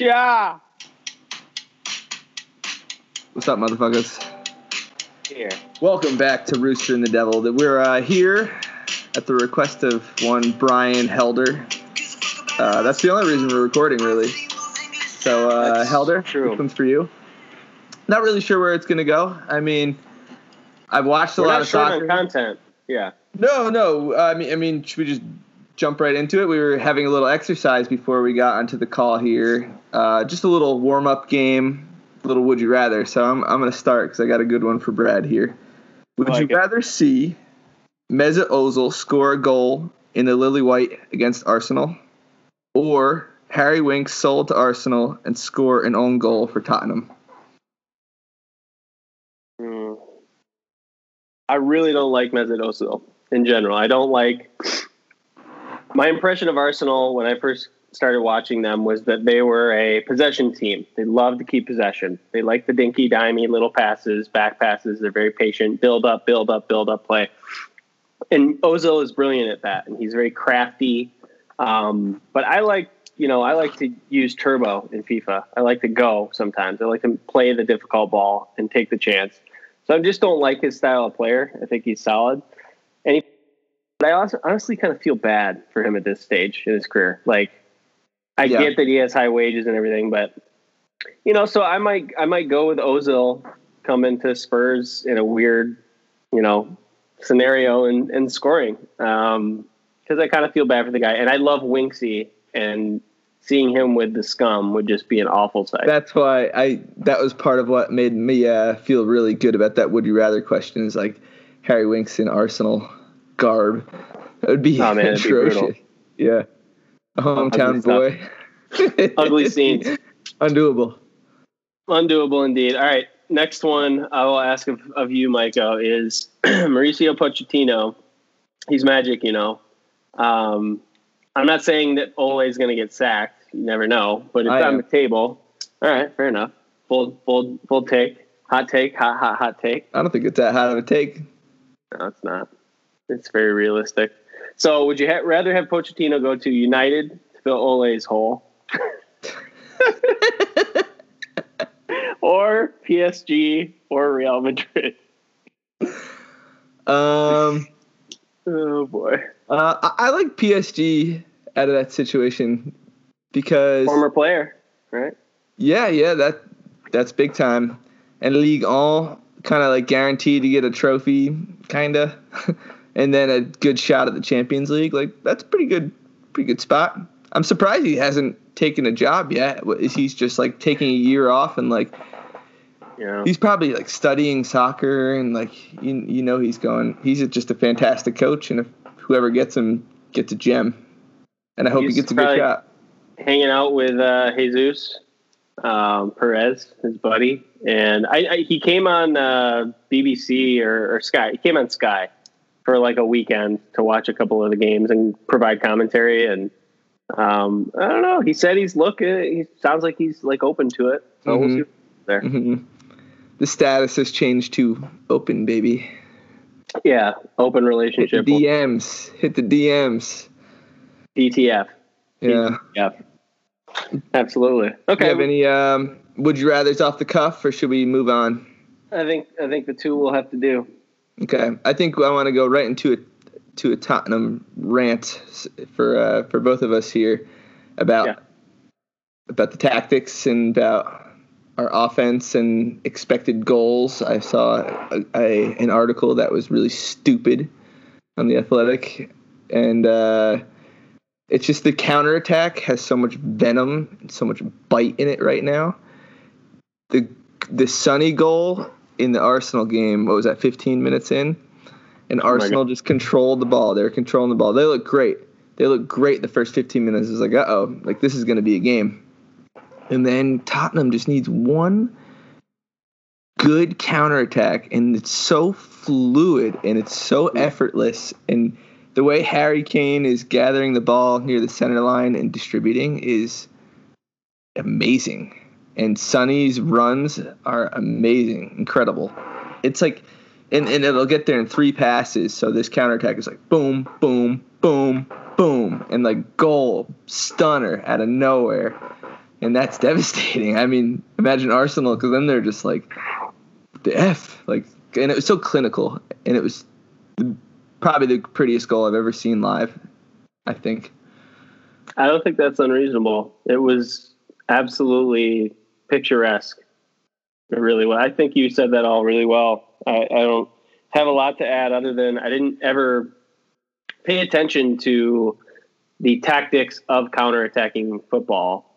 Yeah. What's up, motherfuckers? Here. Welcome back to Rooster and the Devil. We're here at the request of one Brian Helder. That's the only reason we're recording, really. So, Helder, this one's for you. Not really sure where it's going to go. I mean, I've watched a lot of soccer. We're not short on content. Yeah. No. I mean, should we just jump right into it? We were having a little exercise before we got onto the call here. Just a little warm-up game, a little would you rather. So I'm going to start because I got a good one for Brad here. Would you rather see Mesut Ozil score a goal in the Lily White against Arsenal, or Harry Winks sold to Arsenal and score an own goal for Tottenham? I really don't like Mesut Ozil in general. I don't like... My impression of Arsenal when I first started watching them was that they were a possession team. They loved to keep possession. They liked the dinky-dimey little passes, back passes. They're very patient. Build up play. And Ozil is brilliant at that, and he's very crafty. But I like to use turbo in FIFA. I like to go sometimes. I like to play the difficult ball and take the chance. So I just don't like his style of player. I think he's solid. And But I also honestly kind of feel bad for him at this stage in his career. Like, I get that he has high wages and everything, but so I might go with Ozil come into Spurs in a weird, scenario and scoring. Because I kind of feel bad for the guy, and I love Winksy, and seeing him with the scum would just be an awful sight. That's why that was part of what made me feel really good about that would you rather question, is like Harry Winks in Arsenal garb. That would be atrocious. Be yeah. A hometown boy. Ugly scenes. Undoable indeed. All right. Next one I will ask of you, Michael, is Mauricio Pochettino. He's magic, I'm not saying that Ole's going to get sacked. You never know. But it's on the table. All right. Fair enough. Bold take. Hot take. Hot take. I don't think it's that hot of a take. No, it's not. It's very realistic. So would you rather have Pochettino go to United to fill Ole's hole or PSG or Real Madrid? Oh, boy. I like PSG out of that situation because... Former player, right? Yeah, that's big time. And Ligue 1, kind of like guaranteed to get a trophy, kind of. And then a good shot at the Champions League. Like, that's a pretty good spot. I'm surprised he hasn't taken a job yet. He's just, like, taking a year off and, like, he's probably, like, studying soccer and, like, he's going. He's just a fantastic coach, and if whoever gets him gets a gem. And I hope he gets a good shot. Hanging out with Jesus Perez, his buddy. And he came on BBC or Sky. He came on Sky for like a weekend to watch a couple of the games and provide commentary. And I don't know. He said he's looking. He sounds like he's like open to it. So we'll see what's there. Mm-hmm. The status has changed to open, baby. Yeah, open relationship. Hit the DMs. DTF. Yeah. DTF. Absolutely. Okay. Do you have any would you rather's off the cuff, or should we move on? I think the two will have to do. Okay, I think I want to go right into a Tottenham rant for both of us here about the tactics and about our offense and expected goals. I saw an article that was really stupid on The Athletic, and it's just the counterattack has so much venom and so much bite in it right now. The Sonny goal in the Arsenal game, what was that, 15 minutes in? And Arsenal just controlled the ball. They were controlling the ball. They looked great. They looked great the first 15 minutes. It was like, uh-oh, like this is going to be a game. And then Tottenham just needs one good counterattack, and it's so fluid, and it's so effortless. And the way Harry Kane is gathering the ball near the center line and distributing is amazing. And Sonny's runs are amazing, incredible. It's like, and it'll get there in three passes. So this counterattack is like boom, boom, boom, boom, and like goal, stunner out of nowhere. And that's devastating. I mean, imagine Arsenal, because then they're just like, the F. Like, and it was so clinical. And it was probably the prettiest goal I've ever seen live, I think. I don't think that's unreasonable. It was absolutely picturesque. It really was. I think you said that all really well. I don't have a lot to add other than I didn't ever pay attention to the tactics of counterattacking football.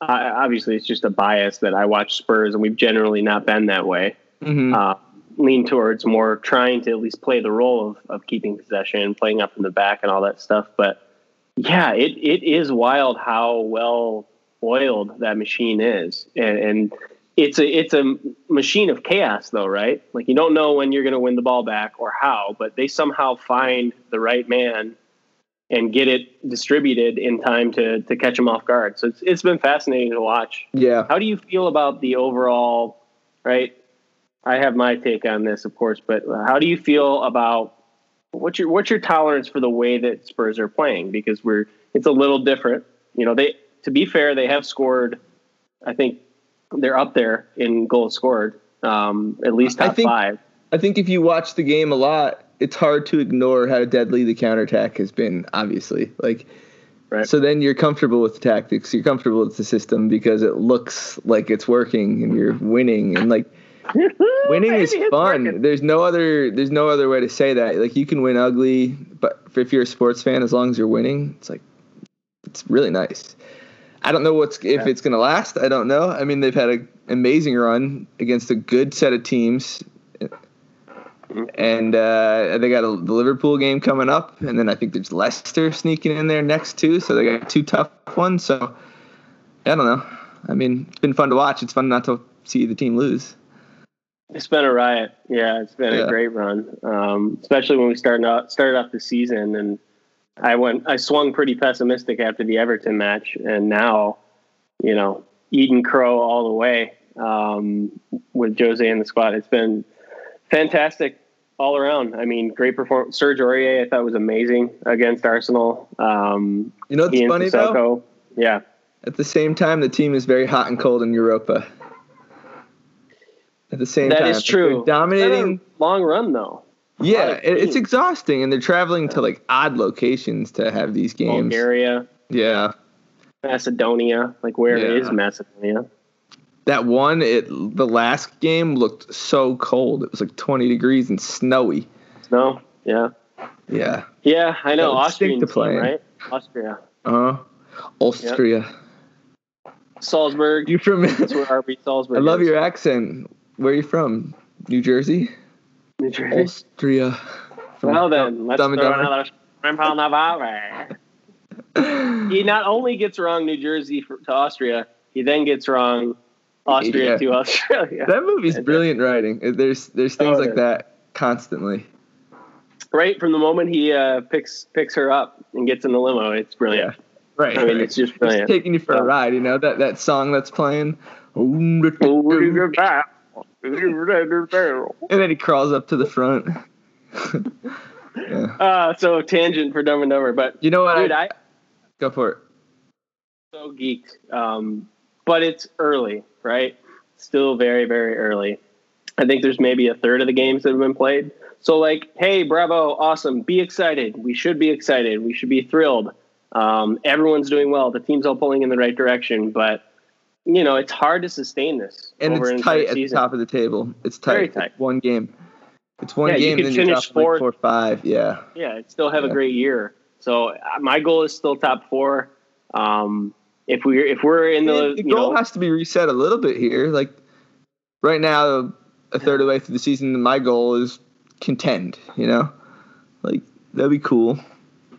Obviously, it's just a bias that I watch Spurs, and we've generally not been that way. Mm-hmm. Lean towards more trying to at least play the role of keeping possession, playing up in the back and all that stuff. But, yeah, it is wild how well-oiled that machine is. And it's a machine of chaos, though, right? Like, you don't know when you're going to win the ball back or how, but they somehow find the right man and get it distributed in time to catch them off guard. So it's been fascinating to watch. Yeah. How do you feel about the overall, right? I have my take on this, of course, but how do you feel about what's your tolerance for the way that Spurs are playing? Because it's a little different. You know, they, to be fair, they have scored, I think they're up there in goals scored, at least top five. I think if you watch the game a lot, it's hard to ignore how deadly the counterattack has been, obviously. Like, right. So then you're comfortable with the tactics, you're comfortable with the system because it looks like it's working and you're winning. And like, winning is fun. Working. There's no other way to say that. Like, you can win ugly, but if you're a sports fan, as long as you're winning, it's like, it's really nice. I don't know if it's going to last. I don't know. I mean, they've had an amazing run against a good set of teams. And they got the Liverpool game coming up, and then I think there's Leicester sneaking in there next too. So they got two tough ones. So I don't know. I mean, it's been fun to watch. It's fun not to see the team lose. It's been a riot. Yeah, it's been a great run, especially when we started off the season. And I swung pretty pessimistic after the Everton match, and now, you know, Eden Crow all the way with Jose in the squad. It's been fantastic all around. I mean, great performance. Serge Aurier, I thought, was amazing against Arsenal. You know what's funny, Sissoko, though? Yeah. At the same time, the team is very hot and cold in Europa. At the same time. That is true. They're dominating. Long run, though. Yeah, it's exhausting, and they're traveling to, like, odd locations to have these games. Bulgaria. Yeah. Macedonia. Like, where is Macedonia? That one, the last game looked so cold. It was like 20 degrees and snowy. Snow, yeah. Yeah. Yeah, I know. Austrian team, right? Austria. Uh-huh. Austria. Yep. Salzburg. You from? That's where RB Salzburg is. I love your accent. Where are you from? New Jersey? New Jersey. Austria. Well then, let's throw another Navarre. He not only gets wrong New Jersey to Austria, he then gets wrong Austria to Australia. That movie's brilliant writing. There's things like that constantly. Right from the moment he picks her up and gets in the limo, it's brilliant. Yeah. Right. I mean, it's just brilliant. It's taking you for a ride, you know, that song that's playing. And then he crawls up to the front. So tangent for Dumb and Dumber, but you know what? Dude, I go for it. So geeked. But it's early, right? Still very, very early. I think there's maybe a third of the games that have been played. So, like, hey, bravo, awesome, be excited. We should be excited. We should be thrilled. Everyone's doing well. The team's all pulling in the right direction. But, you know, it's hard to sustain this. And it's tight at the top of the table. It's tight. Very tight. It's one game. It's one game, you can then finish fourth, like 4-5. Yeah. Yeah, I'd still have a great year. So my goal is still top four. If we're in the goal has to be reset a little bit here. Like right now, a third of the way through the season, my goal is contend. You know, like that'd be cool.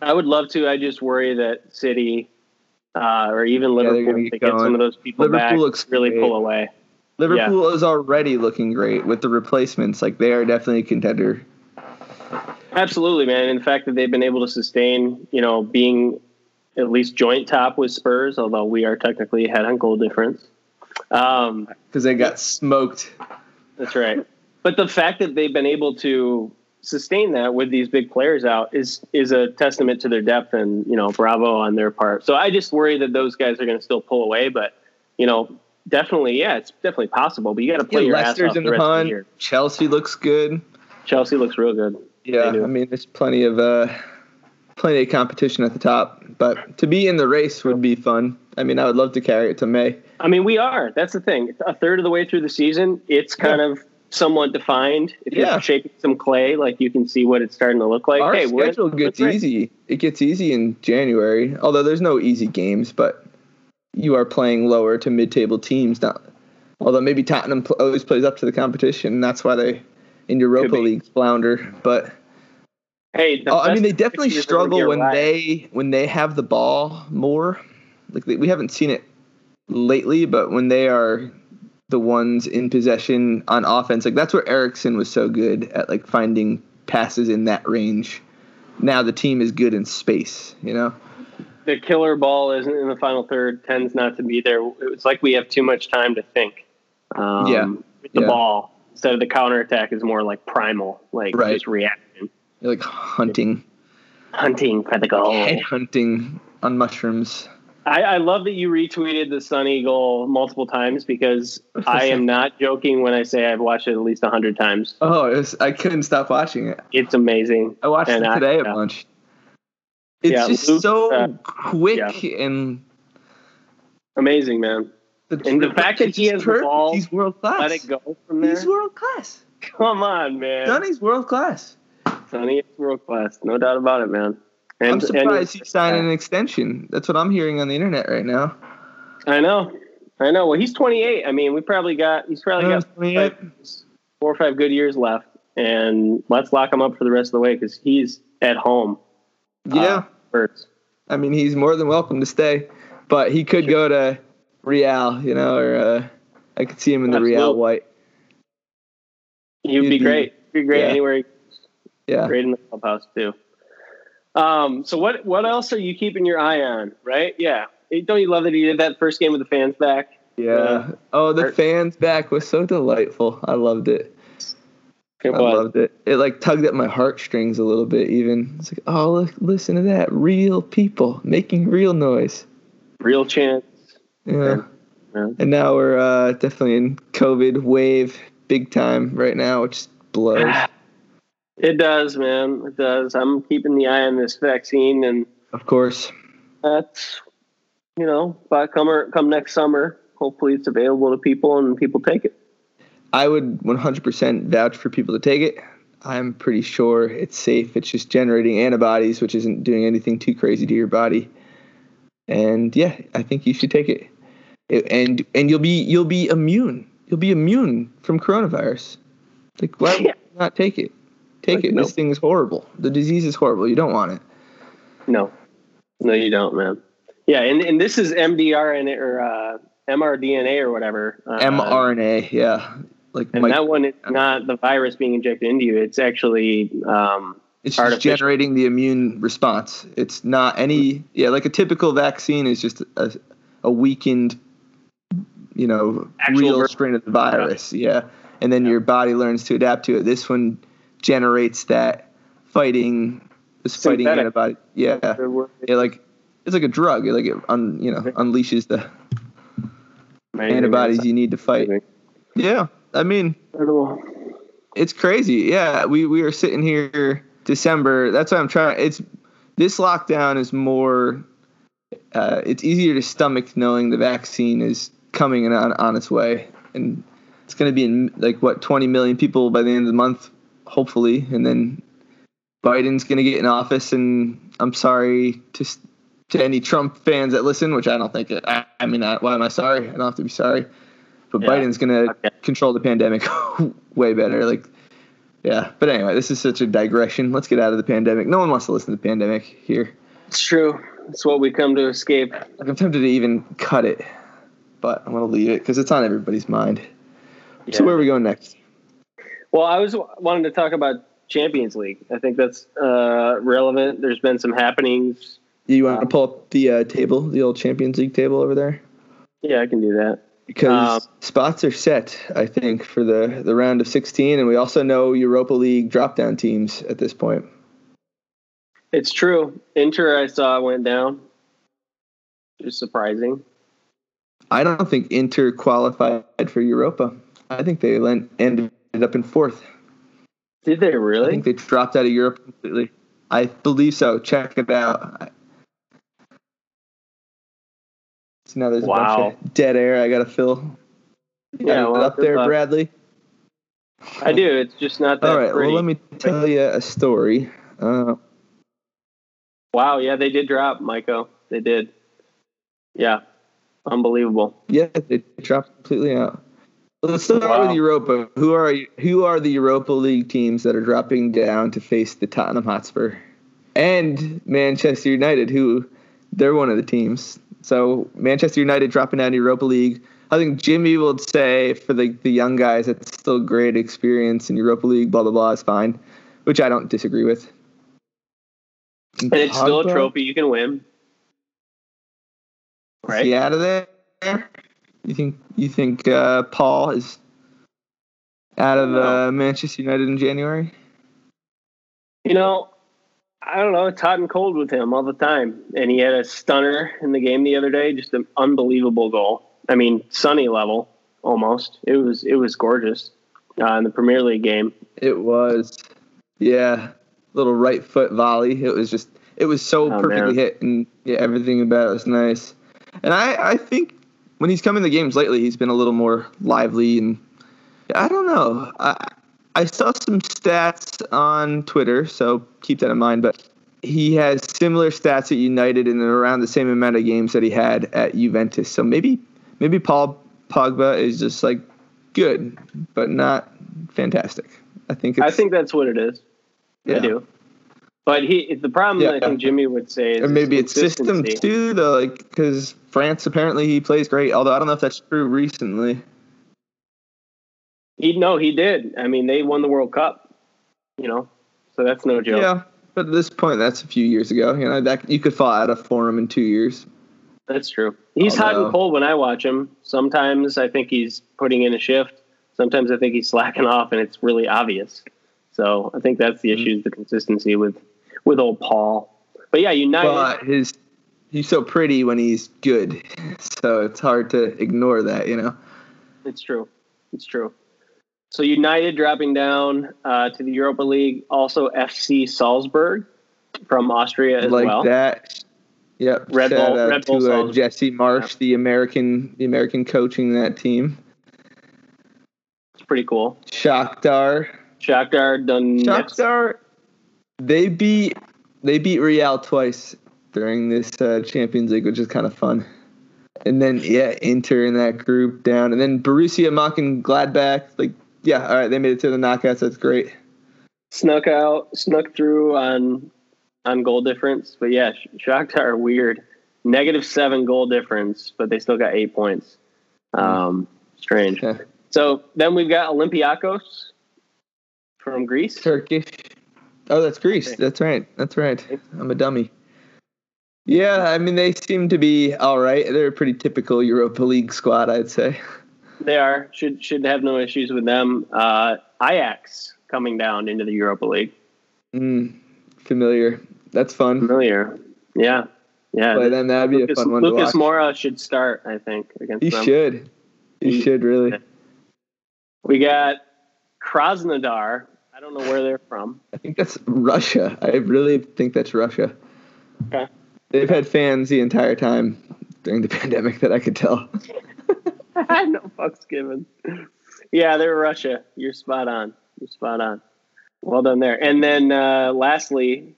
I would love to. I just worry that City or even Liverpool, if they get some of those people back, really pull away. Liverpool is already looking great with the replacements. Like, they are definitely a contender. Absolutely, man. And the fact that they've been able to sustain, you know, being at least joint top with Spurs, although we are technically head on goal difference. Because they got smoked. That's right. But the fact that they've been able to sustain that with these big players out is a testament to their depth and, you know, bravo on their part. So I just worry that those guys are going to still pull away, but, you know, definitely, yeah, it's definitely possible, but you got to play your ass off the rest of the year. Chelsea looks good. Chelsea looks real good. Yeah, I mean, there's plenty of competition at the top, but to be in the race would be fun. I mean, I would love to carry it to May. I mean, we are. That's the thing. A third of the way through the season, it's kind of somewhat defined. If you're shaping some clay, like, you can see what it's starting to look like. Our schedule gets easy. It gets easy in January, although there's no easy games, but you are playing lower to mid-table teams. Not, although maybe Tottenham always plays up to the competition, and that's why they, in Europa League, flounder. But hey, I mean, they definitely struggle when they have the ball more. Like, we haven't seen it lately, but when they are the ones in possession on offense, like, that's where Erickson was so good at, like, finding passes in that range. Now the team is good in space, you know. The killer ball isn't in the final third, tends not to be there. It's like we have too much time to think. The ball instead of the counterattack is more like primal, like just reaction. You're like hunting for the goal. Head hunting on mushrooms. I love that you retweeted the Sonny goal multiple times, because I am not joking when I say I've watched it at least 100 times. Oh, I couldn't stop watching it. It's amazing. I watched it today at lunch. It's quick and amazing, man. And the fact that he has the ball, he's world class. Let it go from there. He's world class. Come on, man. Sonny's world class. Sonny is world class. No doubt about it, man. And I'm surprised he signed an extension. That's what I'm hearing on the internet right now. I know. Well, he's 28. I mean, he's probably got 4 or 5 good years left, and let's lock him up for the rest of the way, because he's at home. Yeah. I mean, he's more than welcome to stay, but he could go to Real, you know, or I could see him in the Real white. He'd be great. He'd be great anywhere. Yeah. Great in the clubhouse, too. So what else are you keeping your eye on, right? Yeah. Don't you love that he did that first game with the fans back? Yeah. The fans back was so delightful. I loved it. Loved it. It like tugged at my heartstrings a little bit. Even it's like, oh, look, listen to that, real people making real noise, real chants. Yeah. And now we're definitely in COVID wave big time right now, which blows. It does, man. It does. I'm keeping the eye on this vaccine, and of course, that's by come next summer. Hopefully, it's available to people and people take it. I would 100% vouch for people to take it. I'm pretty sure it's safe. It's just generating antibodies, which isn't doing anything too crazy to your body. And yeah, I think you should take it. And you'll be immune. You'll be immune from coronavirus. Like, why would you not take it? Take it. No. This thing is horrible. The disease is horrible. You don't want it. No, you don't, man. Yeah, and this is mDRNA or mRDNA or whatever. mRNA, yeah. Like, and that one is not the virus being injected into you. It's actually it's just generating the immune response. It's not any like a typical vaccine is just a weakened, real strain of the virus. Yeah. And then your body learns to adapt to it. This one generates that fighting antibody. Yeah. Yeah, like it's like a drug. Like it unleashes the antibodies you need to fight. Yeah. I mean, it's crazy. Yeah, we are sitting here December. That's why I'm trying. This lockdown is more. It's easier to stomach knowing the vaccine is coming and on its way, and it's going to be in 20 million people by the end of the month, hopefully, and then Biden's going to get in office. And I'm sorry to any Trump fans that listen, which I don't think. Why am I sorry? I don't have to be sorry. But Biden's going to control the pandemic way better. Like, Yeah, but anyway, this is such a digression. Let's get out of the pandemic. No one wants to listen to the pandemic here. It's true. It's what we come to escape. I'm tempted to even cut it, but I'm going to leave it because it's on everybody's mind. Yeah. So where are we going next? Well, I was wanting to talk about Champions League. I think that's relevant. There's been some happenings. You want to pull up the table, the old Champions League table over there? Yeah, I can do that. Because spots are set, I think, for the round of 16, and we also know Europa League drop-down teams at this point. It's true. Inter, I saw, went down. Just surprising. I don't think Inter qualified for Europa. I think they ended up in fourth. Did they really? I think they dropped out of Europe completely. I believe so. Check it out. So now there's a bunch of dead air I got to fill. Up there, luck. Bradley. I do. It's just not that pretty. All right. Well, let me tell you a story. Wow. Yeah, they did drop, Michael. They did. Yeah. Unbelievable. Yeah, they dropped completely out. Let's start with Europa. Who are the Europa League teams that are dropping down to face the Tottenham Hotspur and Manchester United? They're one of the teams. So Manchester United dropping down to Europa League. I think Jimmy will say for the young guys, it's still great experience in Europa League, blah, blah, blah is fine, which I don't disagree with. And it's still a trophy you can win. Right? Is he out of there? You think Paul is out of Manchester United in January? You know, I don't know. It's hot and cold with him all the time. And he had a stunner in the game the other day. Just an unbelievable goal. I mean, Sonny level almost. It was gorgeous in the Premier League game. It was. Yeah. Little right foot volley. It was so perfectly hit. And yeah, everything about it was nice. And I think when he's come in the games lately, he's been a little more lively. And I don't know. I saw some stats on Twitter, so keep that in mind. But he has similar stats at United and around the same amount of games that he had at Juventus. So maybe Paul Pogba is just like good, but not fantastic. I think that's what it is. Yeah. I do. But the problem I think Jimmy would say is or maybe it's system too, though, because France apparently he plays great. Although I don't know if that's true recently. He did. I mean, they won the World Cup, so that's no joke. Yeah, but at this point, that's a few years ago. That you could fall out of form in 2 years. That's true. He's hot and cold when I watch him. Sometimes I think he's putting in a shift. Sometimes I think he's slacking off, and it's really obvious. So I think that's the issue, is the consistency with old Paul. But yeah, United. But he's so pretty when he's good, so it's hard to ignore that, It's true. It's true. So United dropping down to the Europa League, also FC Salzburg from Austria as well. Like that. Yep. Red Bull to Jesse Marsch, the American coaching that team. It's pretty cool. Shakhtar Donetsk. They beat Real twice during this Champions League, which is kind of fun. And then Inter in that group down, and then Borussia Mönchengladbach all right, they made it to the knockouts. That's great. Snuck through on goal difference. But yeah, Shakhtar are weird. -7 goal difference, but they still got 8 points. Strange. Yeah. So then we've got Olympiacos from Greece. Turkish. Oh, that's Greece. Okay. That's right. I'm a dummy. Yeah, I mean, they seem to be all right. They're a pretty typical Europa League squad, I'd say. They are. Should have no issues with them. Ajax coming down into the Europa League. Familiar. That's fun. Familiar. Yeah. But then that'd be a fun one to watch. Lucas Moura should start, I think, against them. Should. He should, really. We got Krasnodar. I don't know where they're from. I think that's Russia. I really think that's Russia. Okay. They've had fans the entire time during the pandemic that I could tell. No fucks given. Yeah, they're Russia. You're spot on. Well done there. And then lastly,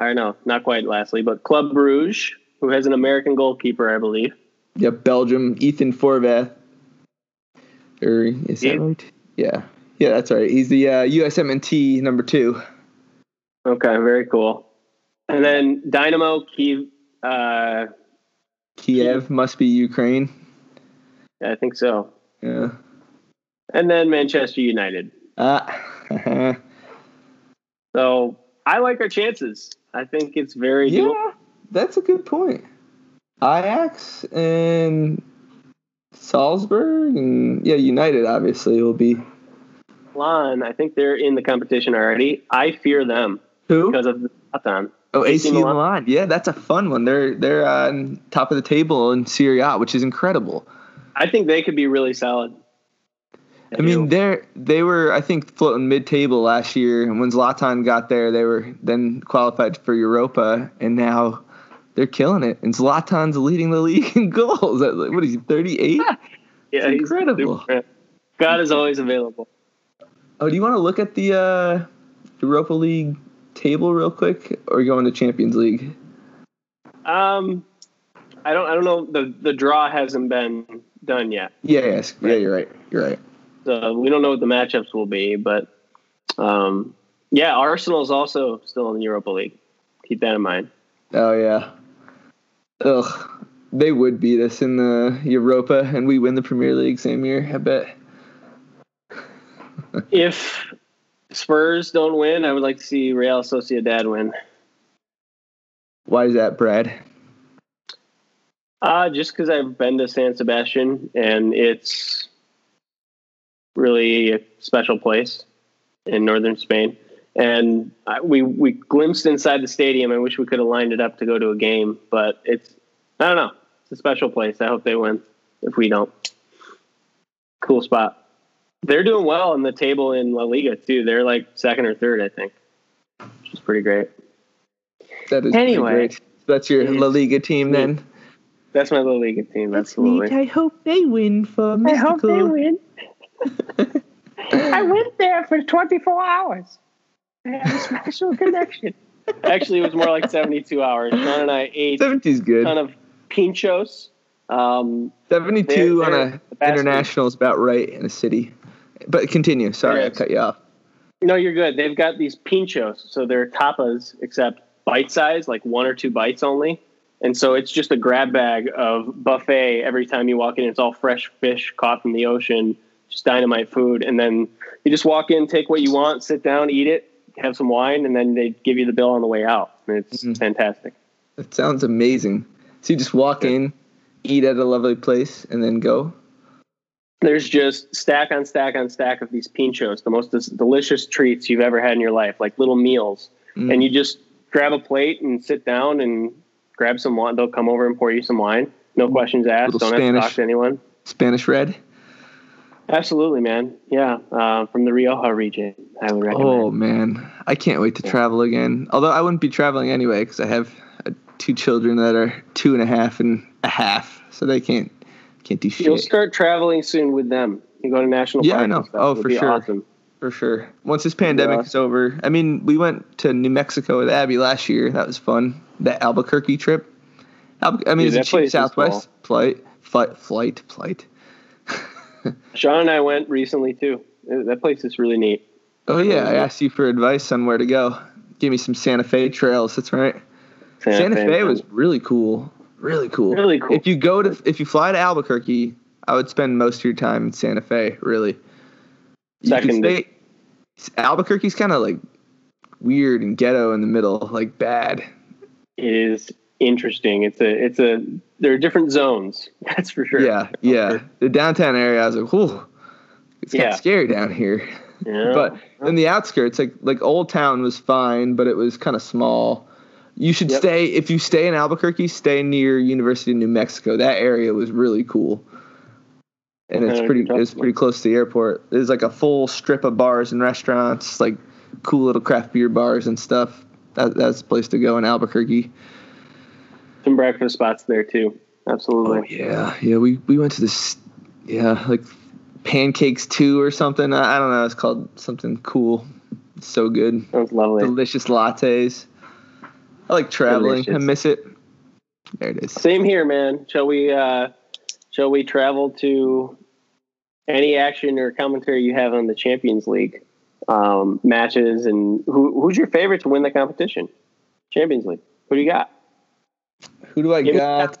or no, not quite lastly, but Club Brugge, who has an American goalkeeper, I believe. Yep, Belgium, Ethan Forbath. Is that right? Yeah, Yeah, that's right. He's the USMNT number 2. Okay, very cool. And then Dynamo Kiev must be Ukraine. I think so. Yeah. And then Manchester United. So I like our chances. I think it's very good. Yeah, that's a good point. Ajax and Salzburg and, yeah, United obviously will be. Milan, I think they're in the competition already. I fear them. Who? Because of Zlatan. Oh, AC Milan. Yeah, that's a fun one. They're on top of the table in Serie A, which is incredible. I think they could be really solid. I mean, they were, I think, floating mid-table last year. And when Zlatan got there, they were then qualified for Europa. And now they're killing it. And Zlatan's leading the league in goals. What is he, 38? Yeah, it's incredible. God is always available. Oh, do you want to look at the Europa League table real quick, or go into Champions League? I don't know. The draw hasn't been done yet. Yes. Yeah, you're right. So we don't know what the matchups will be, but yeah, Arsenal's also still in the Europa League. Keep that in mind. Oh yeah. Ugh, they would beat us in the Europa, and we win the Premier League same year. I bet. If Spurs don't win, I would like to see Real Sociedad win. Why is that, Brad? Just because I've been to San Sebastian, and it's really a special place in northern Spain. And we glimpsed inside the stadium. I wish we could have lined it up to go to a game, but I don't know. It's a special place. I hope they win. If we don't, cool spot. They're doing well on the table in La Liga, too. They're like second or third, I think, which is pretty great. That is anyway. Great. That's your La Liga team, then? That's my La Liga team. Absolutely. I hope they win for me. I hope they win. I went there for 24 hours. I have a special connection. Actually, it was more like 72 hours. John and I ate a ton of pinchos. 72 on an international is about right in a city. But continue. Sorry, I cut you off. No, you're good. They've got these pinchos. So they're tapas, except bite size, like one or two bites only. And so it's just a grab bag of buffet every time you walk in. It's all fresh fish caught from the ocean, just dynamite food. And then you just walk in, take what you want, sit down, eat it, have some wine, and then they give you the bill on the way out. And it's fantastic. That sounds amazing. So you just walk in, eat at a lovely place, and then go. There's just stack on stack on stack of these pinchos, the most delicious treats you've ever had in your life, like little meals. And you just grab a plate and sit down and grab some wine. They'll come over and pour you some wine. No questions asked. Don't have to talk to anyone. Spanish red? Absolutely, man. Yeah, from the Rioja region, I would recommend. Oh, man. I can't wait to travel again. Although I wouldn't be traveling anyway because I have two children that are 2.5 and a half, so they can't do shit. You'll start traveling soon with them. You go to national parks. Yeah, I know. Oh, for sure. Awesome. For sure. Once this pandemic is over. I mean, we went to New Mexico with Abby last year. That was fun. That Albuquerque trip. It's a cheap Southwest flight. Sean and I went recently, too. That place is really neat. Oh, yeah. I asked you for advice on where to go. Give me some Santa Fe trails. That's right. Santa Fe was really cool. Really cool. Really cool. If you fly to Albuquerque, I would spend most of your time in Santa Fe, really. Albuquerque's kind of like weird and ghetto in the middle, like bad. It is interesting. There are different zones, that's for sure. Yeah. The downtown area, I was like, whew, it's kind of scary down here. Yeah. But in the outskirts, like Old Town was fine, but it was kind of small. You should stay in Albuquerque, stay near University of New Mexico. That area was really cool. And it's pretty close to the airport. There's like a full strip of bars and restaurants, like cool little craft beer bars and stuff. That's the place to go in Albuquerque. Some breakfast spots there too. Absolutely. Oh, yeah. We went to this like Pancakes 2 or something. I don't know. It's called something cool. It's so good. Sounds lovely. Delicious lattes. I like traveling. Delicious. I miss it. There it is. Same here, man. Shall we travel to any action or commentary you have on the Champions League matches, and who's your favorite to win the competition? Champions League. Who do you got? Who do I got?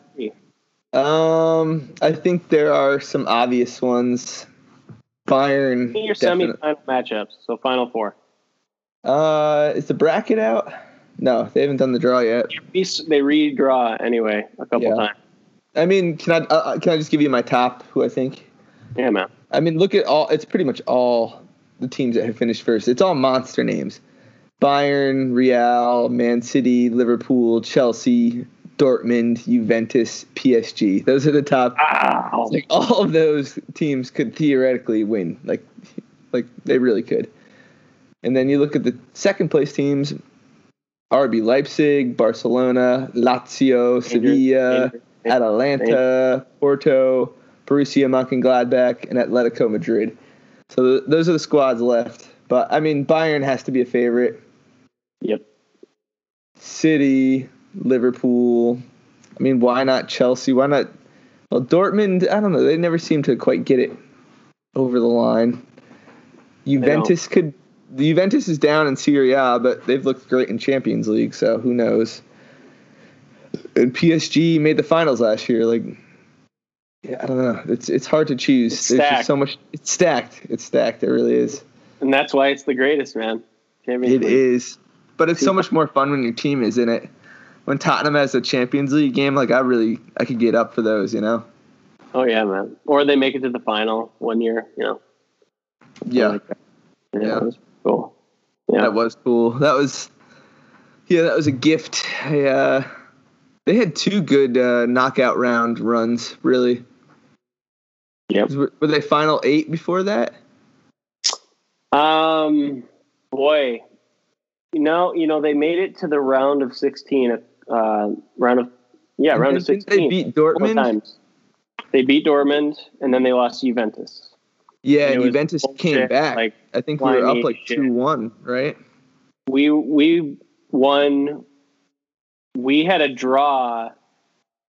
I think there are some obvious ones. Bayern. Your semi-final matchups, so Final Four. Is the bracket out? No, they haven't done the draw yet. They redraw anyway a couple times. I mean, can I just give you my top? Who I think? Yeah, man. I mean, look at all. It's pretty much all the teams that have finished first. It's all monster names: Bayern, Real, Man City, Liverpool, Chelsea, Dortmund, Juventus, PSG. Those are the top. Wow. Like all of those teams could theoretically win. Like they really could. And then you look at the second place teams: RB Leipzig, Barcelona, Lazio, Sevilla, Atalanta, Porto, Borussia Mönchengladbach, and Atletico Madrid. So those are the squads left. But, I mean, Bayern has to be a favorite. Yep. City, Liverpool. I mean, why not Chelsea? Why not? Well, Dortmund, I don't know. They never seem to quite get it over the line. Juventus is down in Serie A, but they've looked great in Champions League, so who knows? And PSG made the finals last year. Like, yeah, I don't know. It's hard to choose. There's just so much. It's stacked. It's stacked. It really is. And that's why it's the greatest, man. Champions League. It is. But it's so much more fun when your team is in it. When Tottenham has a Champions League game, like I could get up for those, you know? Oh, yeah, man. Or they make it to the final one year, you know? Yeah. Like that. Yeah. Cool. Yeah. That was cool. That was a gift. They had two good knockout round runs, really. Yep. Were they final 8 before that? Boy, you know, they made it to the round of 16. Round of 16. They beat Dortmund. They beat Dortmund, and then they lost to Juventus. Yeah, and Juventus came back. Like, I think we were up like 2-1, right? We won. We had a draw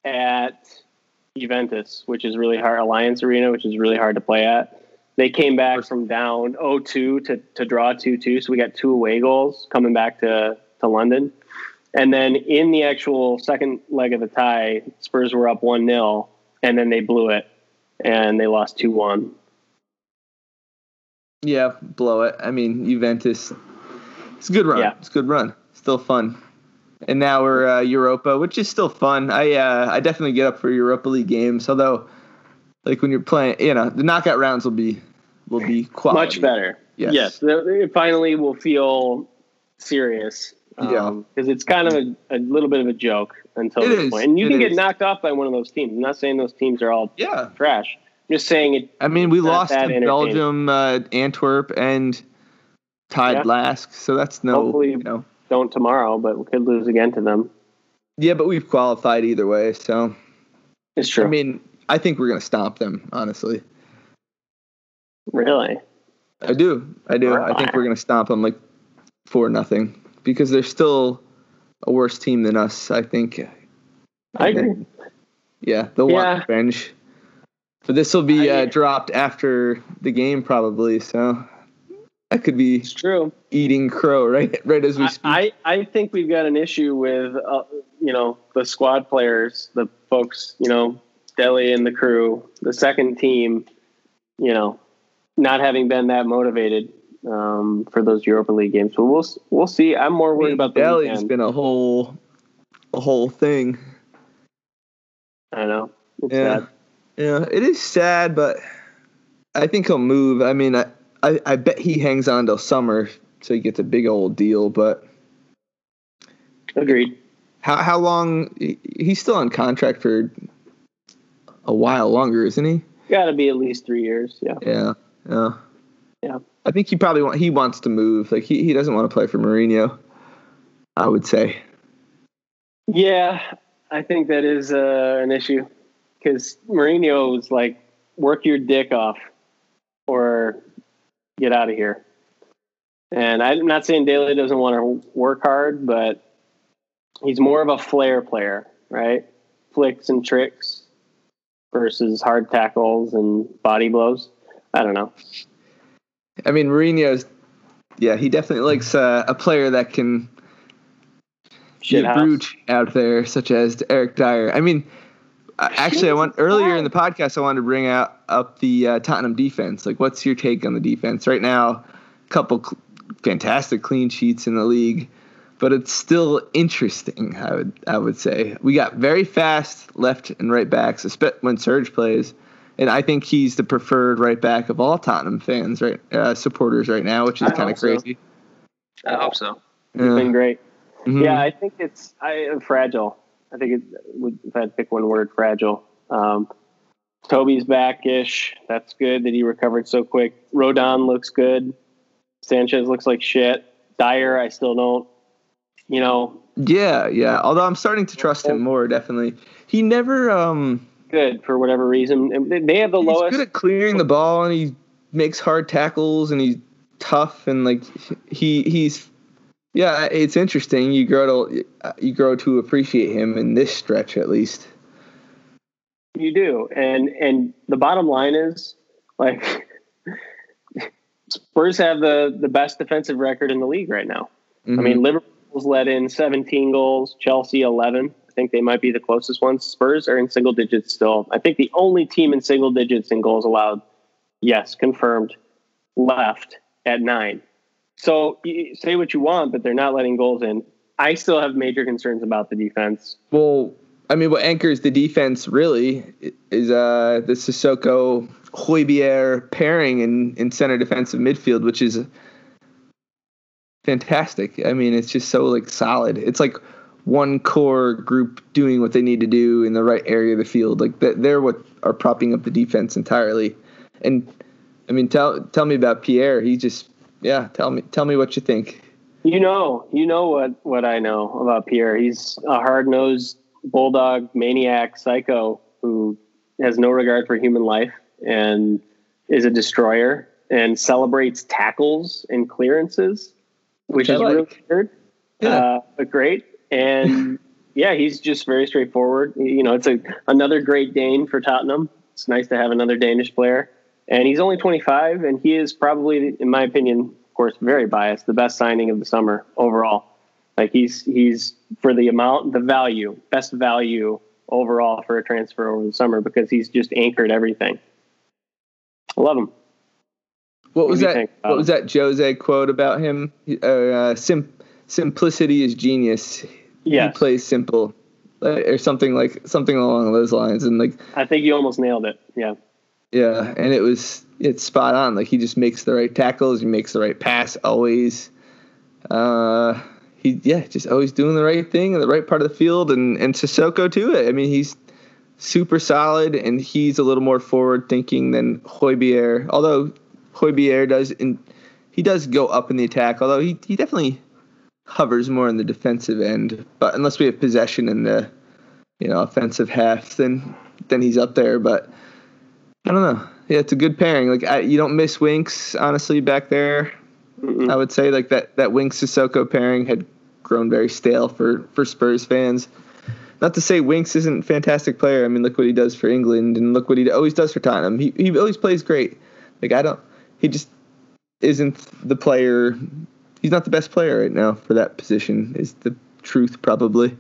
at Juventus, which is really hard. Alliance Arena, which is really hard to play at. They came back from down 0-2 to draw 2-2. So we got 2 away goals coming back to London. And then in the actual second leg of the tie, Spurs were up 1-0, and then they blew it, and they lost 2-1. Yeah, blow it. I mean, Juventus, it's a good run. Yeah. It's a good run. Still fun. And now we're Europa, which is still fun. I definitely get up for Europa League games, although, like, when you're playing, you know, the knockout rounds will be quality. Much better. Yes. It finally will feel serious. Because it's kind of a little bit of a joke until this point. And you can get knocked off by one of those teams. I'm not saying those teams are all trash. Just saying it. I mean, we lost to Belgium, Antwerp, and tied last, so that's no. Hopefully, don't tomorrow, but we could lose again to them. Yeah, but we've qualified either way, so it's true. I mean, I think we're gonna stomp them, honestly. Really? I do. Right. I think we're gonna stomp them like 4-0 because they're still a worse team than us. I think. I agree. Then, they'll want revenge. But this will be dropped after the game, probably. So that could be true. Eating crow right as we speak. I think we've got an issue with the squad players, the folks, Dele and the crew, the second team, not having been that motivated for those Europa League games. So we'll see. I'm more worried about the Dele's weekend. Been a whole thing. I know. It's sad. Yeah, it is sad, but I think he'll move. I mean, I bet he hangs on till summer, so he gets a big old deal. But agreed. How long? He's still on contract for a while longer, isn't he? Got to be at least 3 years. Yeah. I think he wants to move. Like he doesn't want to play for Mourinho, I would say. Yeah, I think that is an issue. Because Mourinho was like, work your dick off or get out of here. And I'm not saying Dele doesn't want to work hard, but he's more of a flair player, right? Flicks and tricks versus hard tackles and body blows. I don't know. I mean, Mourinho's, yeah, he definitely likes a player that can be brute out there, such as Eric Dyer. I mean, actually, earlier in the podcast, I wanted to bring up the Tottenham defense. Like, what's your take on the defense right now? A couple fantastic clean sheets in the league, but it's still interesting. I would say we got very fast left and right backs, especially when Serge plays. And I think he's the preferred right back of all Tottenham fans, right? Supporters right now, which is kind of crazy. I hope so. It's been great. Mm-hmm. Yeah, I think it's fragile. I think if I had to pick one word, fragile. Toby's back-ish. That's good that he recovered so quick. Rodon looks good. Sanchez looks like shit. Dyer, I still don't, you know. Yeah. Although I'm starting to trust him more, definitely. He never... good for whatever reason. And they have the lowest. He's good at clearing the ball, and he makes hard tackles, and he's tough, and like he's yeah. It's interesting. You grow to appreciate him in this stretch, at least. You do, and the bottom line is like Spurs have the best defensive record in the league right now. Mm-hmm. I mean, Liverpool's let in 17 goals, Chelsea 11. I think they might be the closest ones. Spurs are in single digits still. I think the only team in single digits in goals allowed, yes, confirmed, left at 9. So you say what you want, but they're not letting goals in. I still have major concerns about the defense. Well, I mean, what anchors the defense really is the Sissoko Højbjerg pairing in center defensive midfield, which is fantastic. I mean, it's just so like solid. It's like one core group doing what they need to do in the right area of the field. Like they're what are propping up the defense entirely. And I mean, tell me about Pierre. He just, tell me what you think. You know what I know about Pierre. He's a hard-nosed bulldog maniac psycho who has no regard for human life and is a destroyer and celebrates tackles and clearances, which is really weird, but great. And yeah, he's just very straightforward. You know, it's another Great Dane for Tottenham. It's nice to have another Danish player. And he's only 25, and he is probably, in my opinion, of course, very biased, the best signing of the summer overall. Like he's for the amount, the value, best value overall for a transfer over the summer because he's just anchored everything. I love him. What was that Jose quote about him? Simplicity is genius. Yeah, he plays simple, or something along those lines, and like I think you almost nailed it. Yeah, and it's spot on. Like he just makes the right tackles, he makes the right pass always. Just always doing the right thing in the right part of the field, and Sissoko too. I mean, he's super solid, and he's a little more forward thinking than Højbjerg. Although Højbjerg does go up in the attack. Although he definitely hovers more in the defensive end, but unless we have possession in the offensive half, then he's up there. But I don't know. Yeah, it's a good pairing. Like you don't miss Winks, honestly, back there. Mm-hmm. I would say like that Winks Sissoko pairing had grown very stale for Spurs fans. Not to say Winks isn't a fantastic player. I mean, look what he does for England, and look what he always does for Tottenham. He always plays great. Like he just isn't the player. He's not the best player right now for that position is the truth, probably.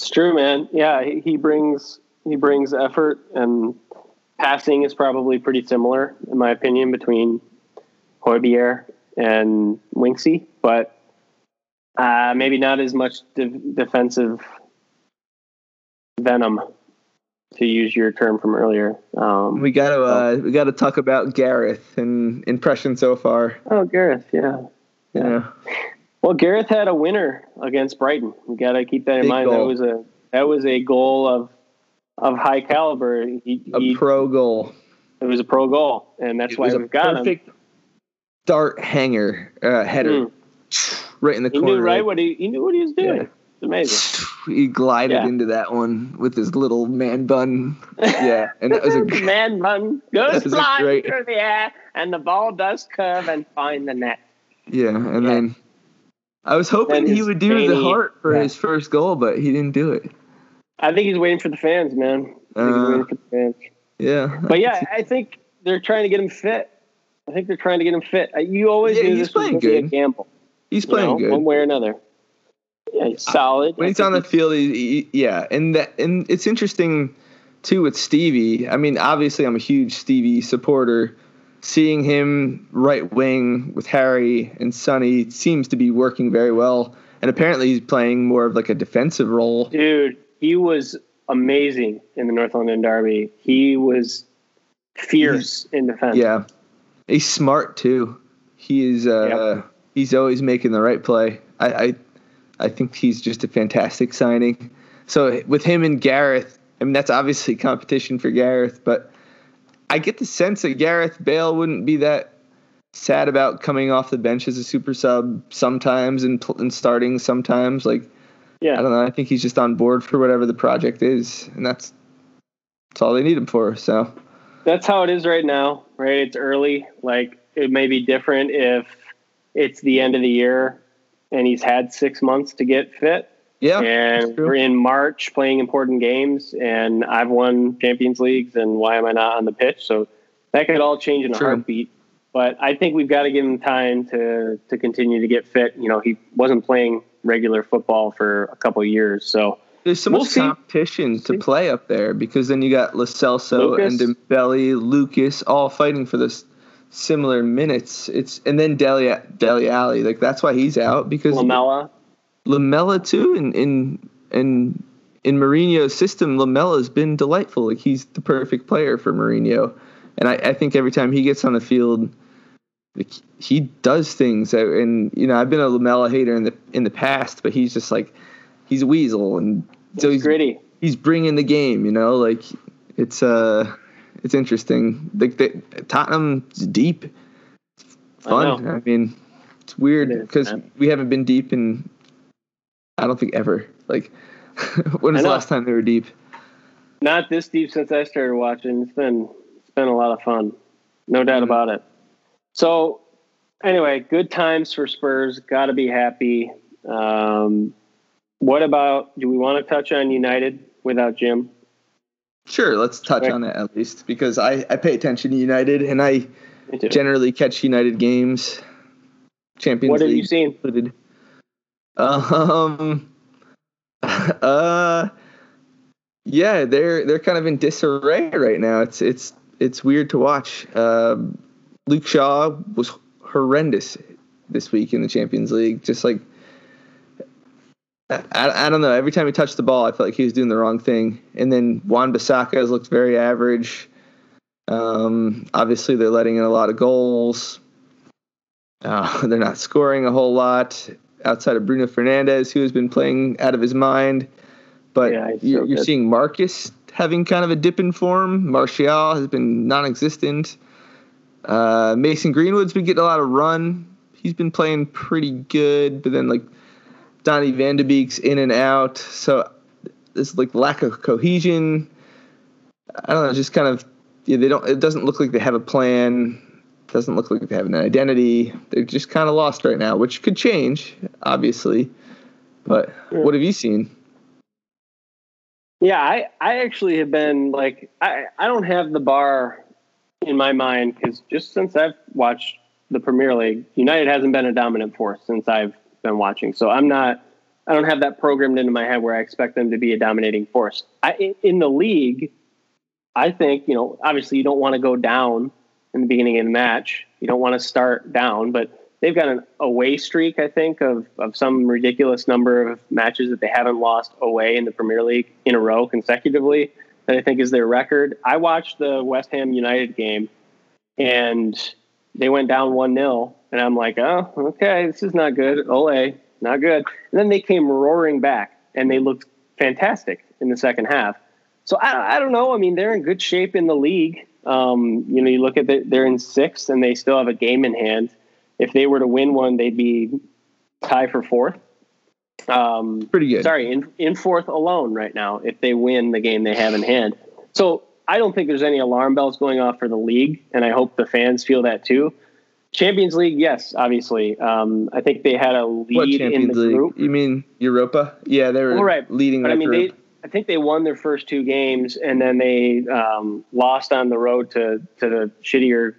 It's true, man. Yeah, he brings effort, and passing is probably pretty similar, in my opinion, between Højbjerg and Winksy, but maybe not as much defensive venom, to use your term from earlier. We got to talk about Gareth and impression so far. Oh, Gareth, yeah. Well, Gareth had a winner against Brighton. We got to keep that in mind. Goal. That was a goal of high caliber. A pro goal. It was a pro goal, and that's why we've got him. Perfect dart hanger header, right in the corner. He knew what he was doing. Yeah. It's amazing. He glided into that one with his little man bun. Yeah, and that was a man bun goes flying through the air, and the ball does curve and find the net. Yeah, and then I was hoping he would do the heart for his first goal, but he didn't do it. I think he's waiting for the fans, man. I think he's waiting for the fans. Yeah, but I think they're trying to get him fit. I think they're trying to get him fit. You always knew this was going to be a gamble. He's playing good, one way or another. Yeah, he's solid. When he's on the field, yeah. And it's interesting, too, with Stevie. I mean, obviously, I'm a huge Stevie supporter. Seeing him right wing with Harry and Sonny seems to be working very well. And apparently he's playing more of like a defensive role. Dude, he was amazing in the North London Derby. He was fierce in defense. Yeah. He's smart, too. He is. He's always making the right play. I think he's just a fantastic signing. So with him and Gareth, I mean, that's obviously competition for Gareth, but I get the sense that Gareth Bale wouldn't be that sad about coming off the bench as a super sub sometimes and starting sometimes. I don't know. I think he's just on board for whatever the project is, and that's all they need him for. So that's how it is right now, right? It's early. Like, it may be different if it's the end of the year and he's had 6 months to get fit. Yeah, and we're in March playing important games, and I've won Champions Leagues, and why am I not on the pitch? So that could all change in a heartbeat. But I think we've got to give him time to continue to get fit. You know, he wasn't playing regular football for a couple of years, so there's so much competition to play up there, because then you got Lo Celso, Lucas, and Dembele, Lucas, all fighting for this similar minutes. And then Dele Alli, like, that's why he's out, because Lamela too, in Mourinho's system, Lamela's been delightful. Like, he's the perfect player for Mourinho, and I think every time he gets on the field, like, he does things. And you know, I've been a Lamela hater in the past, but he's just like, he's a weasel, and so he's gritty. He's bringing the game, you know. Like, it's interesting. Like, Tottenham's deep, it's fun. I mean, it's weird because we haven't been deep in, I don't think, ever. Like, when was the last time they were deep? Not this deep since I started watching. It's been a lot of fun. No doubt about it. So anyway, good times for Spurs. Got to be happy. Do we want to touch on United without Jim? Sure. Let's touch on it at least, because I pay attention to United, and I generally catch United games. Champions League. What have you seen? Included. Yeah, they're kind of in disarray right now. It's weird to watch. Luke Shaw was horrendous this week in the Champions League. Just like, I don't know. Every time he touched the ball, I felt like he was doing the wrong thing. And then Wan-Bissaka has looked very average. Obviously, they're letting in a lot of goals. They're not scoring a whole lot, outside of Bruno Fernandes, who has been playing out of his mind. But you're seeing Marcus having kind of a dip in form. Martial has been non-existent. Mason Greenwood's been getting a lot of run. He's been playing pretty good. But then, like, Donny van de Beek's in and out. So there's, like, lack of cohesion. I don't know, just kind of it doesn't look like they have a plan. Doesn't look like they have an identity. They're just kind of lost right now, which could change, obviously. But what have you seen? Yeah, I actually have been, like, I don't have the bar in my mind, because just since I've watched the Premier League, United hasn't been a dominant force since I've been watching. So I don't have that programmed into my head where I expect them to be a dominating force. In the league, I think, you know, obviously you don't want to go down in the beginning of the match. You don't want to start down, but they've got an away streak, I think, of some ridiculous number of matches that they haven't lost away in the Premier League in a row consecutively, that I think is their record. I watched the West Ham United game, and they went down 1-0, and I'm like, oh, okay, this is not good. Ole, not good. And then they came roaring back, and they looked fantastic in the second half. So I don't know. I mean, they're in good shape in the league. You know, you look at they're in sixth, and they still have a game in hand. If they were to win one, they'd be tied for fourth. Pretty good. Sorry, in fourth alone right now, if they win the game they have in hand. So I don't think there's any alarm bells going off for the league, and I hope the fans feel that too. Champions League, yes, obviously. I think they had a lead in the group. You mean Europa? Yeah, they were leading. But I mean, group. I think they won their first two games, and then they lost on the road to the shittier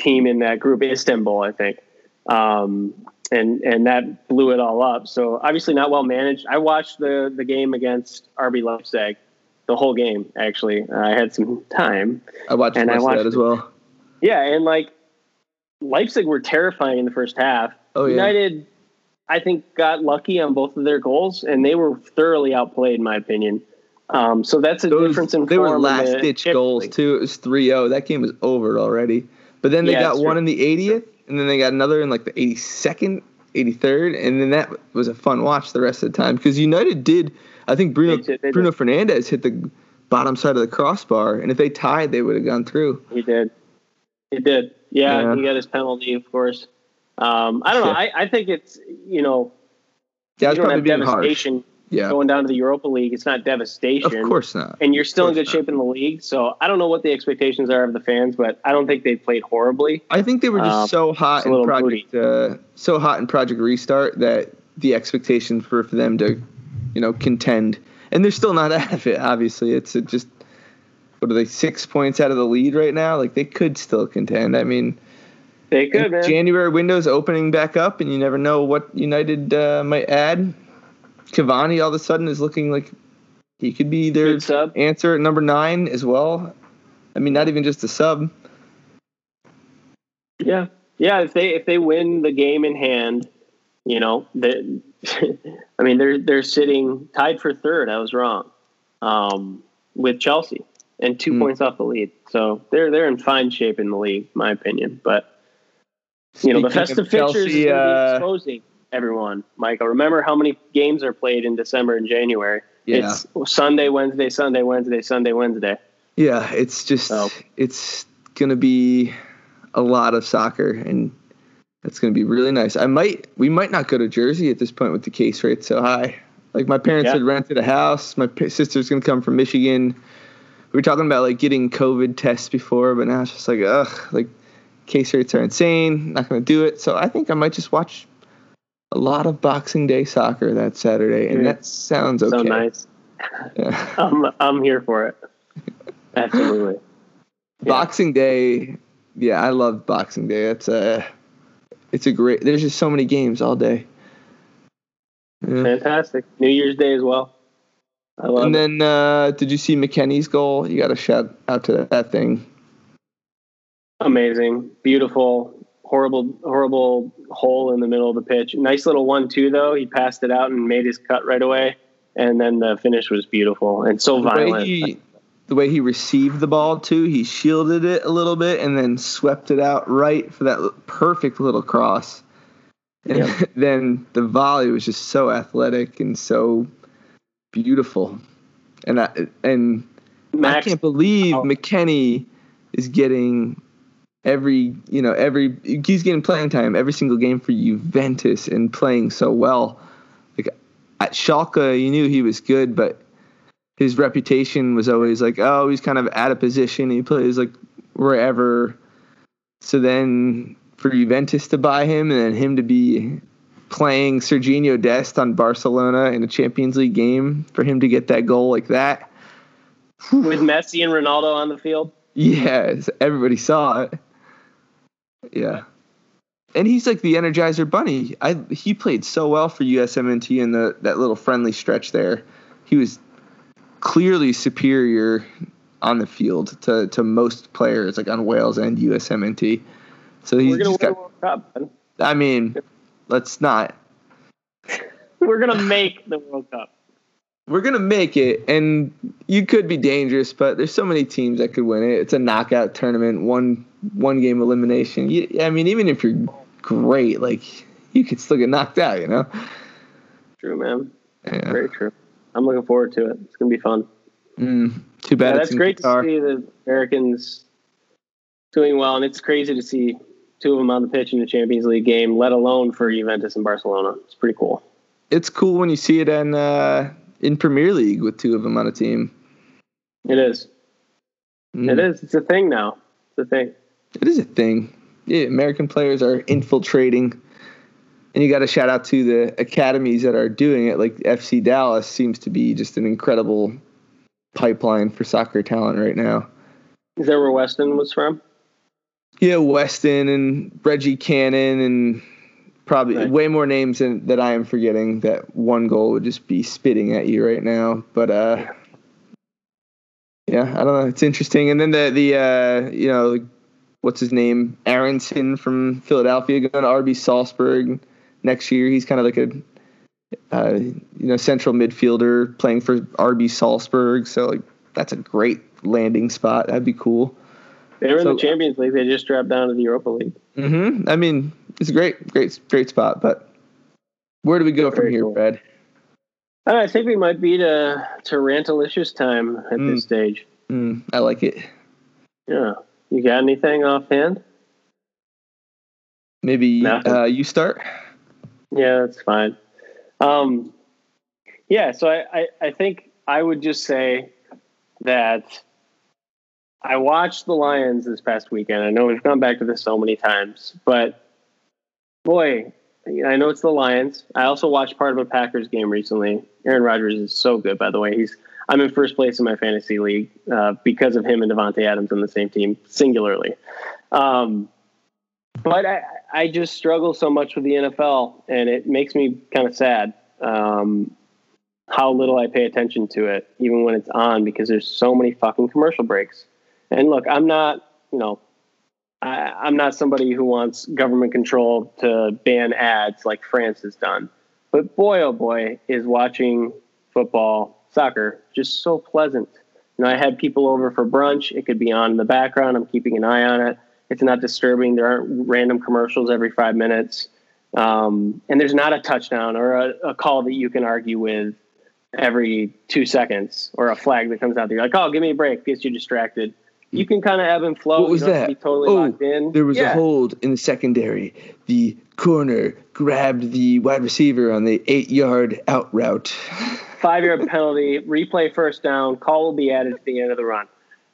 team in that group, Istanbul, I think. And that blew it all up. So obviously not well managed. I watched the game against RB Leipzig, the whole game, actually. I had some time. I watched that as well. Yeah, and like Leipzig were terrifying in the first half. Oh, yeah. United, I think, got lucky on both of their goals, and they were thoroughly outplayed, in my opinion. So that's a difference in form. They were last-ditch goals, too. It was 3-0. That game was over already. But then they got one in the 80th, and then they got another in, like, the 82nd, 83rd, and then that was a fun watch the rest of the time. Because United did, I think Bruno Fernandes hit the bottom side of the crossbar, and if they tied, they would have gone through. He did. Yeah, he got his penalty, of course. I don't know. I think it's, you know, yeah, it's probably being devastation harsh. Yeah. Going down to the Europa League. It's not devastation. Of course not. And you're still in good shape in the league. So I don't know what the expectations are of the fans, but I don't think they played horribly. I think they were just so hot in Project Restart that the expectations were for them to, you know, contend. And they're still not out of it, obviously. It's just, what are they, 6 points out of the lead right now? Like, they could still contend. I mean, they could, man. January window's opening back up, and you never know what United might add. Cavani all of a sudden is looking like he could be their answer at number 9 as well. I mean, not even just a sub. Yeah. Yeah, if they win the game in hand, you know, I mean, they're sitting tied for third. I was wrong. With Chelsea and 2 points off the lead. So they're in fine shape in the league, in my opinion. But you know, the festive pictures is going to be exposing everyone, Michael. Remember how many games are played in December and January. Yeah. It's Sunday, Wednesday, Sunday, Wednesday, Sunday, Wednesday. Yeah, it's just it's going to be a lot of soccer, and that's going to be really nice. We might not go to Jersey at this point with the case rate so high. Like, my parents had rented a house. My sister's going to come from Michigan. We were talking about, like, getting COVID tests before, but now it's just like, case rates are insane. Not going to do it. So I think I might just watch a lot of Boxing Day soccer that Saturday, and that sounds okay. So nice. Yeah. I'm here for it. Absolutely. Yeah. Boxing Day. Yeah, I love Boxing Day. It's a great. There's just so many games all day. Yeah. Fantastic. New Year's Day as well. I love. And then, did you see McKennie's goal? You got to shout out to that thing. Amazing, beautiful. Horrible hole in the middle of the pitch. Nice little 1-2 though. He passed it out and made his cut right away, and then the finish was beautiful and so violent. The way he received the ball too, he shielded it a little bit and then swept it out right for that perfect little cross. And then the volley was just so athletic and so beautiful. And I can't believe McKennie is getting. He's getting playing time every single game for Juventus and playing so well. Like at Schalke, you knew he was good, but his reputation was always like, oh, he's kind of out of position. He plays like wherever. So then for Juventus to buy him and then him to be playing Serginho Dest on Barcelona in a Champions League game, for him to get that goal like that. With Messi and Ronaldo on the field? Yes, everybody saw it. Yeah, and he's like the Energizer Bunny. He played so well for USMNT in that little friendly stretch there. He was clearly superior on the field to most players, like on Wales and USMNT. So he's we're gonna win the World Cup, man. I mean, let's not. We're gonna make the World Cup. We're gonna make it, and you could be dangerous, but there's so many teams that could win it. It's a knockout tournament, one game elimination. I mean, even if you're great, like, you could still get knocked out, you know? True, man. Yeah. Very true. I'm looking forward to it. It's gonna be fun. Too bad. Yeah, that's great to see the Americans doing well, and it's crazy to see two of them on the pitch in the Champions League game, let alone for Juventus and Barcelona. It's pretty cool. It's cool when you see it in Premier League with two of them on a team. It is. It is. It's a thing now. It's a thing. Yeah, American players are infiltrating And you got to shout out to the academies that are doing it. Like FC Dallas seems to be just an incredible pipeline for soccer talent right now. Is that where Weston was from? Yeah, Weston and Reggie Cannon and probably way more names that I am forgetting that one goal would just be spitting at you right now. But, yeah, I don't know. It's interesting. And then the what's his name? Aronson from Philadelphia going to RB Salzburg next year. He's kind of like a, central midfielder playing for RB Salzburg. So like, that's a great landing spot. That'd be cool. They were in the Champions League. They just dropped down to the Europa League. Mm-hmm. I mean, it's a great spot. But where do we go from here, cool. Brad? I think we might be to rantalicious time at this stage. I like it. Yeah. You got anything offhand? Maybe you start? Yeah, that's fine. So I think I would just say that I watched the Lions this past weekend. I know we've gone back to this so many times, but boy, I know it's the Lions. I also watched part of a Packers game recently. Aaron Rodgers is so good, by the way. I'm in first place in my fantasy league because of him and Devontae Adams on the same team, singularly. But I just struggle so much with the NFL, and it makes me kind of sad how little I pay attention to it, even when it's on, because there's so many fucking commercial breaks. And look, I'm not, I'm not somebody who wants government control to ban ads like France has done. But boy, oh boy, is watching football, soccer, just so pleasant. I had people over for brunch. It could be on in the background. I'm keeping an eye on it. It's not disturbing. There aren't random commercials every 5 minutes. And there's not a touchdown or a call that you can argue with every 2 seconds or a flag that comes out there. You're like, oh, give me a break. Gets you distracted. You can kind of ebb and flow. What was that? Locked in. There was a hold in the secondary. The corner grabbed the wide receiver on the 8-yard out route. 5-yard penalty, replay first down, call will be added at the end of the run.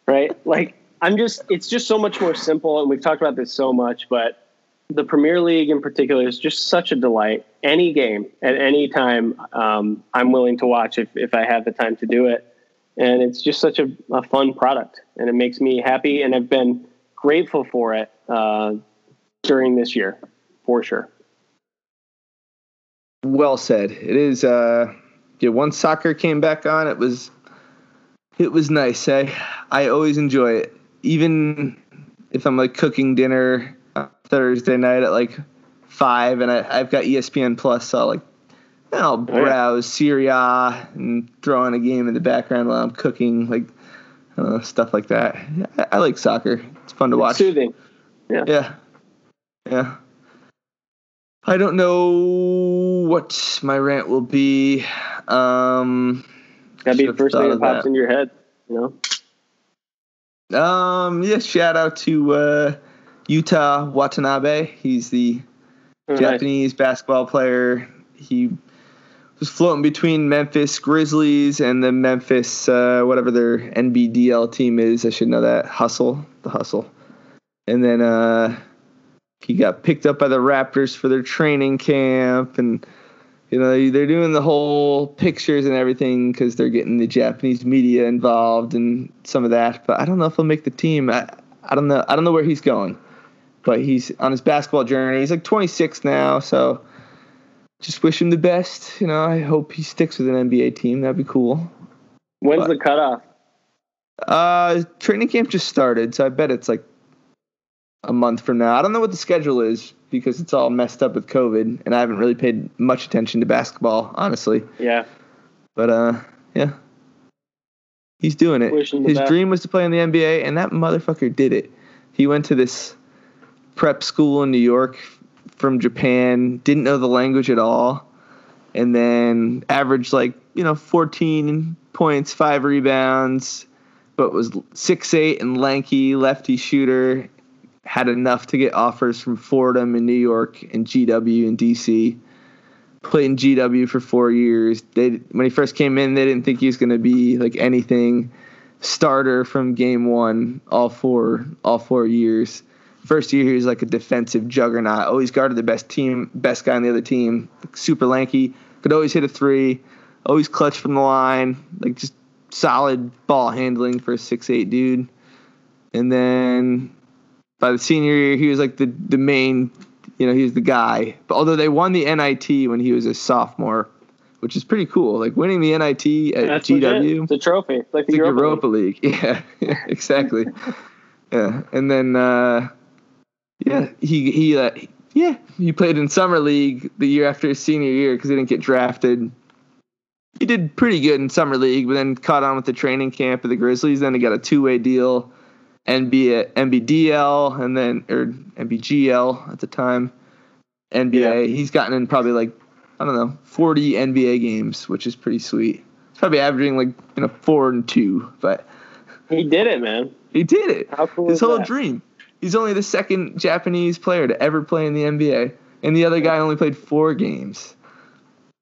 Right? Like, it's just so much more simple, and we've talked about this so much, but the Premier League in particular is just such a delight. Any game at any time, I'm willing to watch if I have the time to do it. And it's just such a fun product, and it makes me happy, and I've been grateful for it during this year, for sure. Well said. It is. Once soccer came back on, it was nice. I always enjoy it, even if I'm like cooking dinner on Thursday night at like 5, and I've got ESPN Plus, so like. I'll browse Serie A and throw on a game in the background while I'm cooking, like stuff like that. I like soccer. It's fun to watch. Soothing. Yeah. I don't know what my rant will be. That'd be the first thing that pops into your head, shout out to Yuta Watanabe. He's the Japanese basketball player. He was floating between Memphis Grizzlies and the Memphis, whatever their NBDL team is. I should know that. The Hustle. And then he got picked up by the Raptors for their training camp. And, they're doing the whole pictures and everything because they're getting the Japanese media involved and some of that. But I don't know if he'll make the team. I don't know. I don't know where he's going. But he's on his basketball journey. He's like 26 now, so... Just wish him the best. I hope he sticks with an NBA team. That'd be cool. When's the cutoff? Training camp just started, so I bet it's like a month from now. I don't know what the schedule is because it's all messed up with COVID, and I haven't really paid much attention to basketball, honestly. Yeah. But, he's doing it. His dream was to play in the NBA, and that motherfucker did it. He went to this prep school in New York from Japan, didn't know the language at all, and then averaged 14 points, 5 rebounds, but was 6'8" and lanky, lefty shooter, had enough to get offers from Fordham in New York and GW in DC. Played in GW for 4 years. When he first came in, they didn't think he was going to be like anything. Starter from game 1, all 4 years. First year, he was like a defensive juggernaut. Always guarded the best guy on the other team. Super lanky. Could always hit a three. Always clutch from the line. Like, just solid ball handling for a 6'8 dude. And then by the senior year, he was like the main, you know, he was the guy. But although they won the NIT when he was a sophomore, which is pretty cool. Like, winning the NIT at GW. Legit. It's a trophy. It's like the Europa League. Yeah, exactly. Yeah. And then, he played in summer league the year after his senior year because he didn't get drafted. He did pretty good in summer league, but then caught on with the training camp of the Grizzlies. Then he got a two-way deal, NBDL, and then or NBGL at the time. NBA. Yeah. He's gotten in probably 40 NBA games, which is pretty sweet. He's probably averaging 4 and 2, but he did it, man. He did it. How cool is that? His whole dream. He's only the second Japanese player to ever play in the NBA, and the other guy only played 4 games.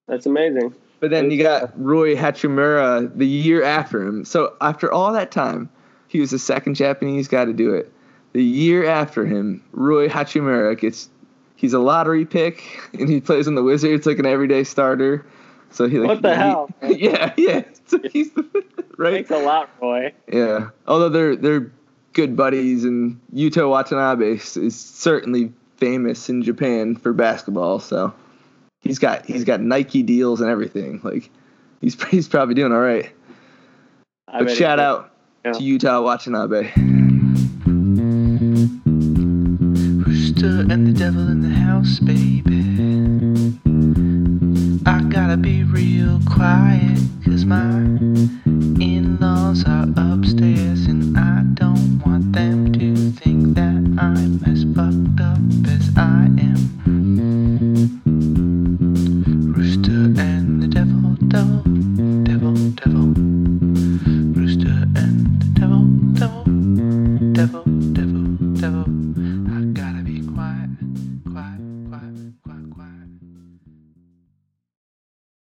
That's amazing. But then you got Roy Hachimura the year after him. So after all that time, he was the second Japanese guy to do it. The year after him, Roy Hachimura he's a lottery pick, and he plays on the Wizards like an everyday starter. So he what the hell? Yeah. So he's right. Thanks a lot, Roy. Yeah. Although they're good buddies, and Yuto Watanabe is certainly famous in Japan for basketball. So he's got Nike deals and everything. Like he's probably doing all right. But shout out to Yuto Watanabe. Rooster and the devil in the house, baby. I gotta be real quiet, 'cause my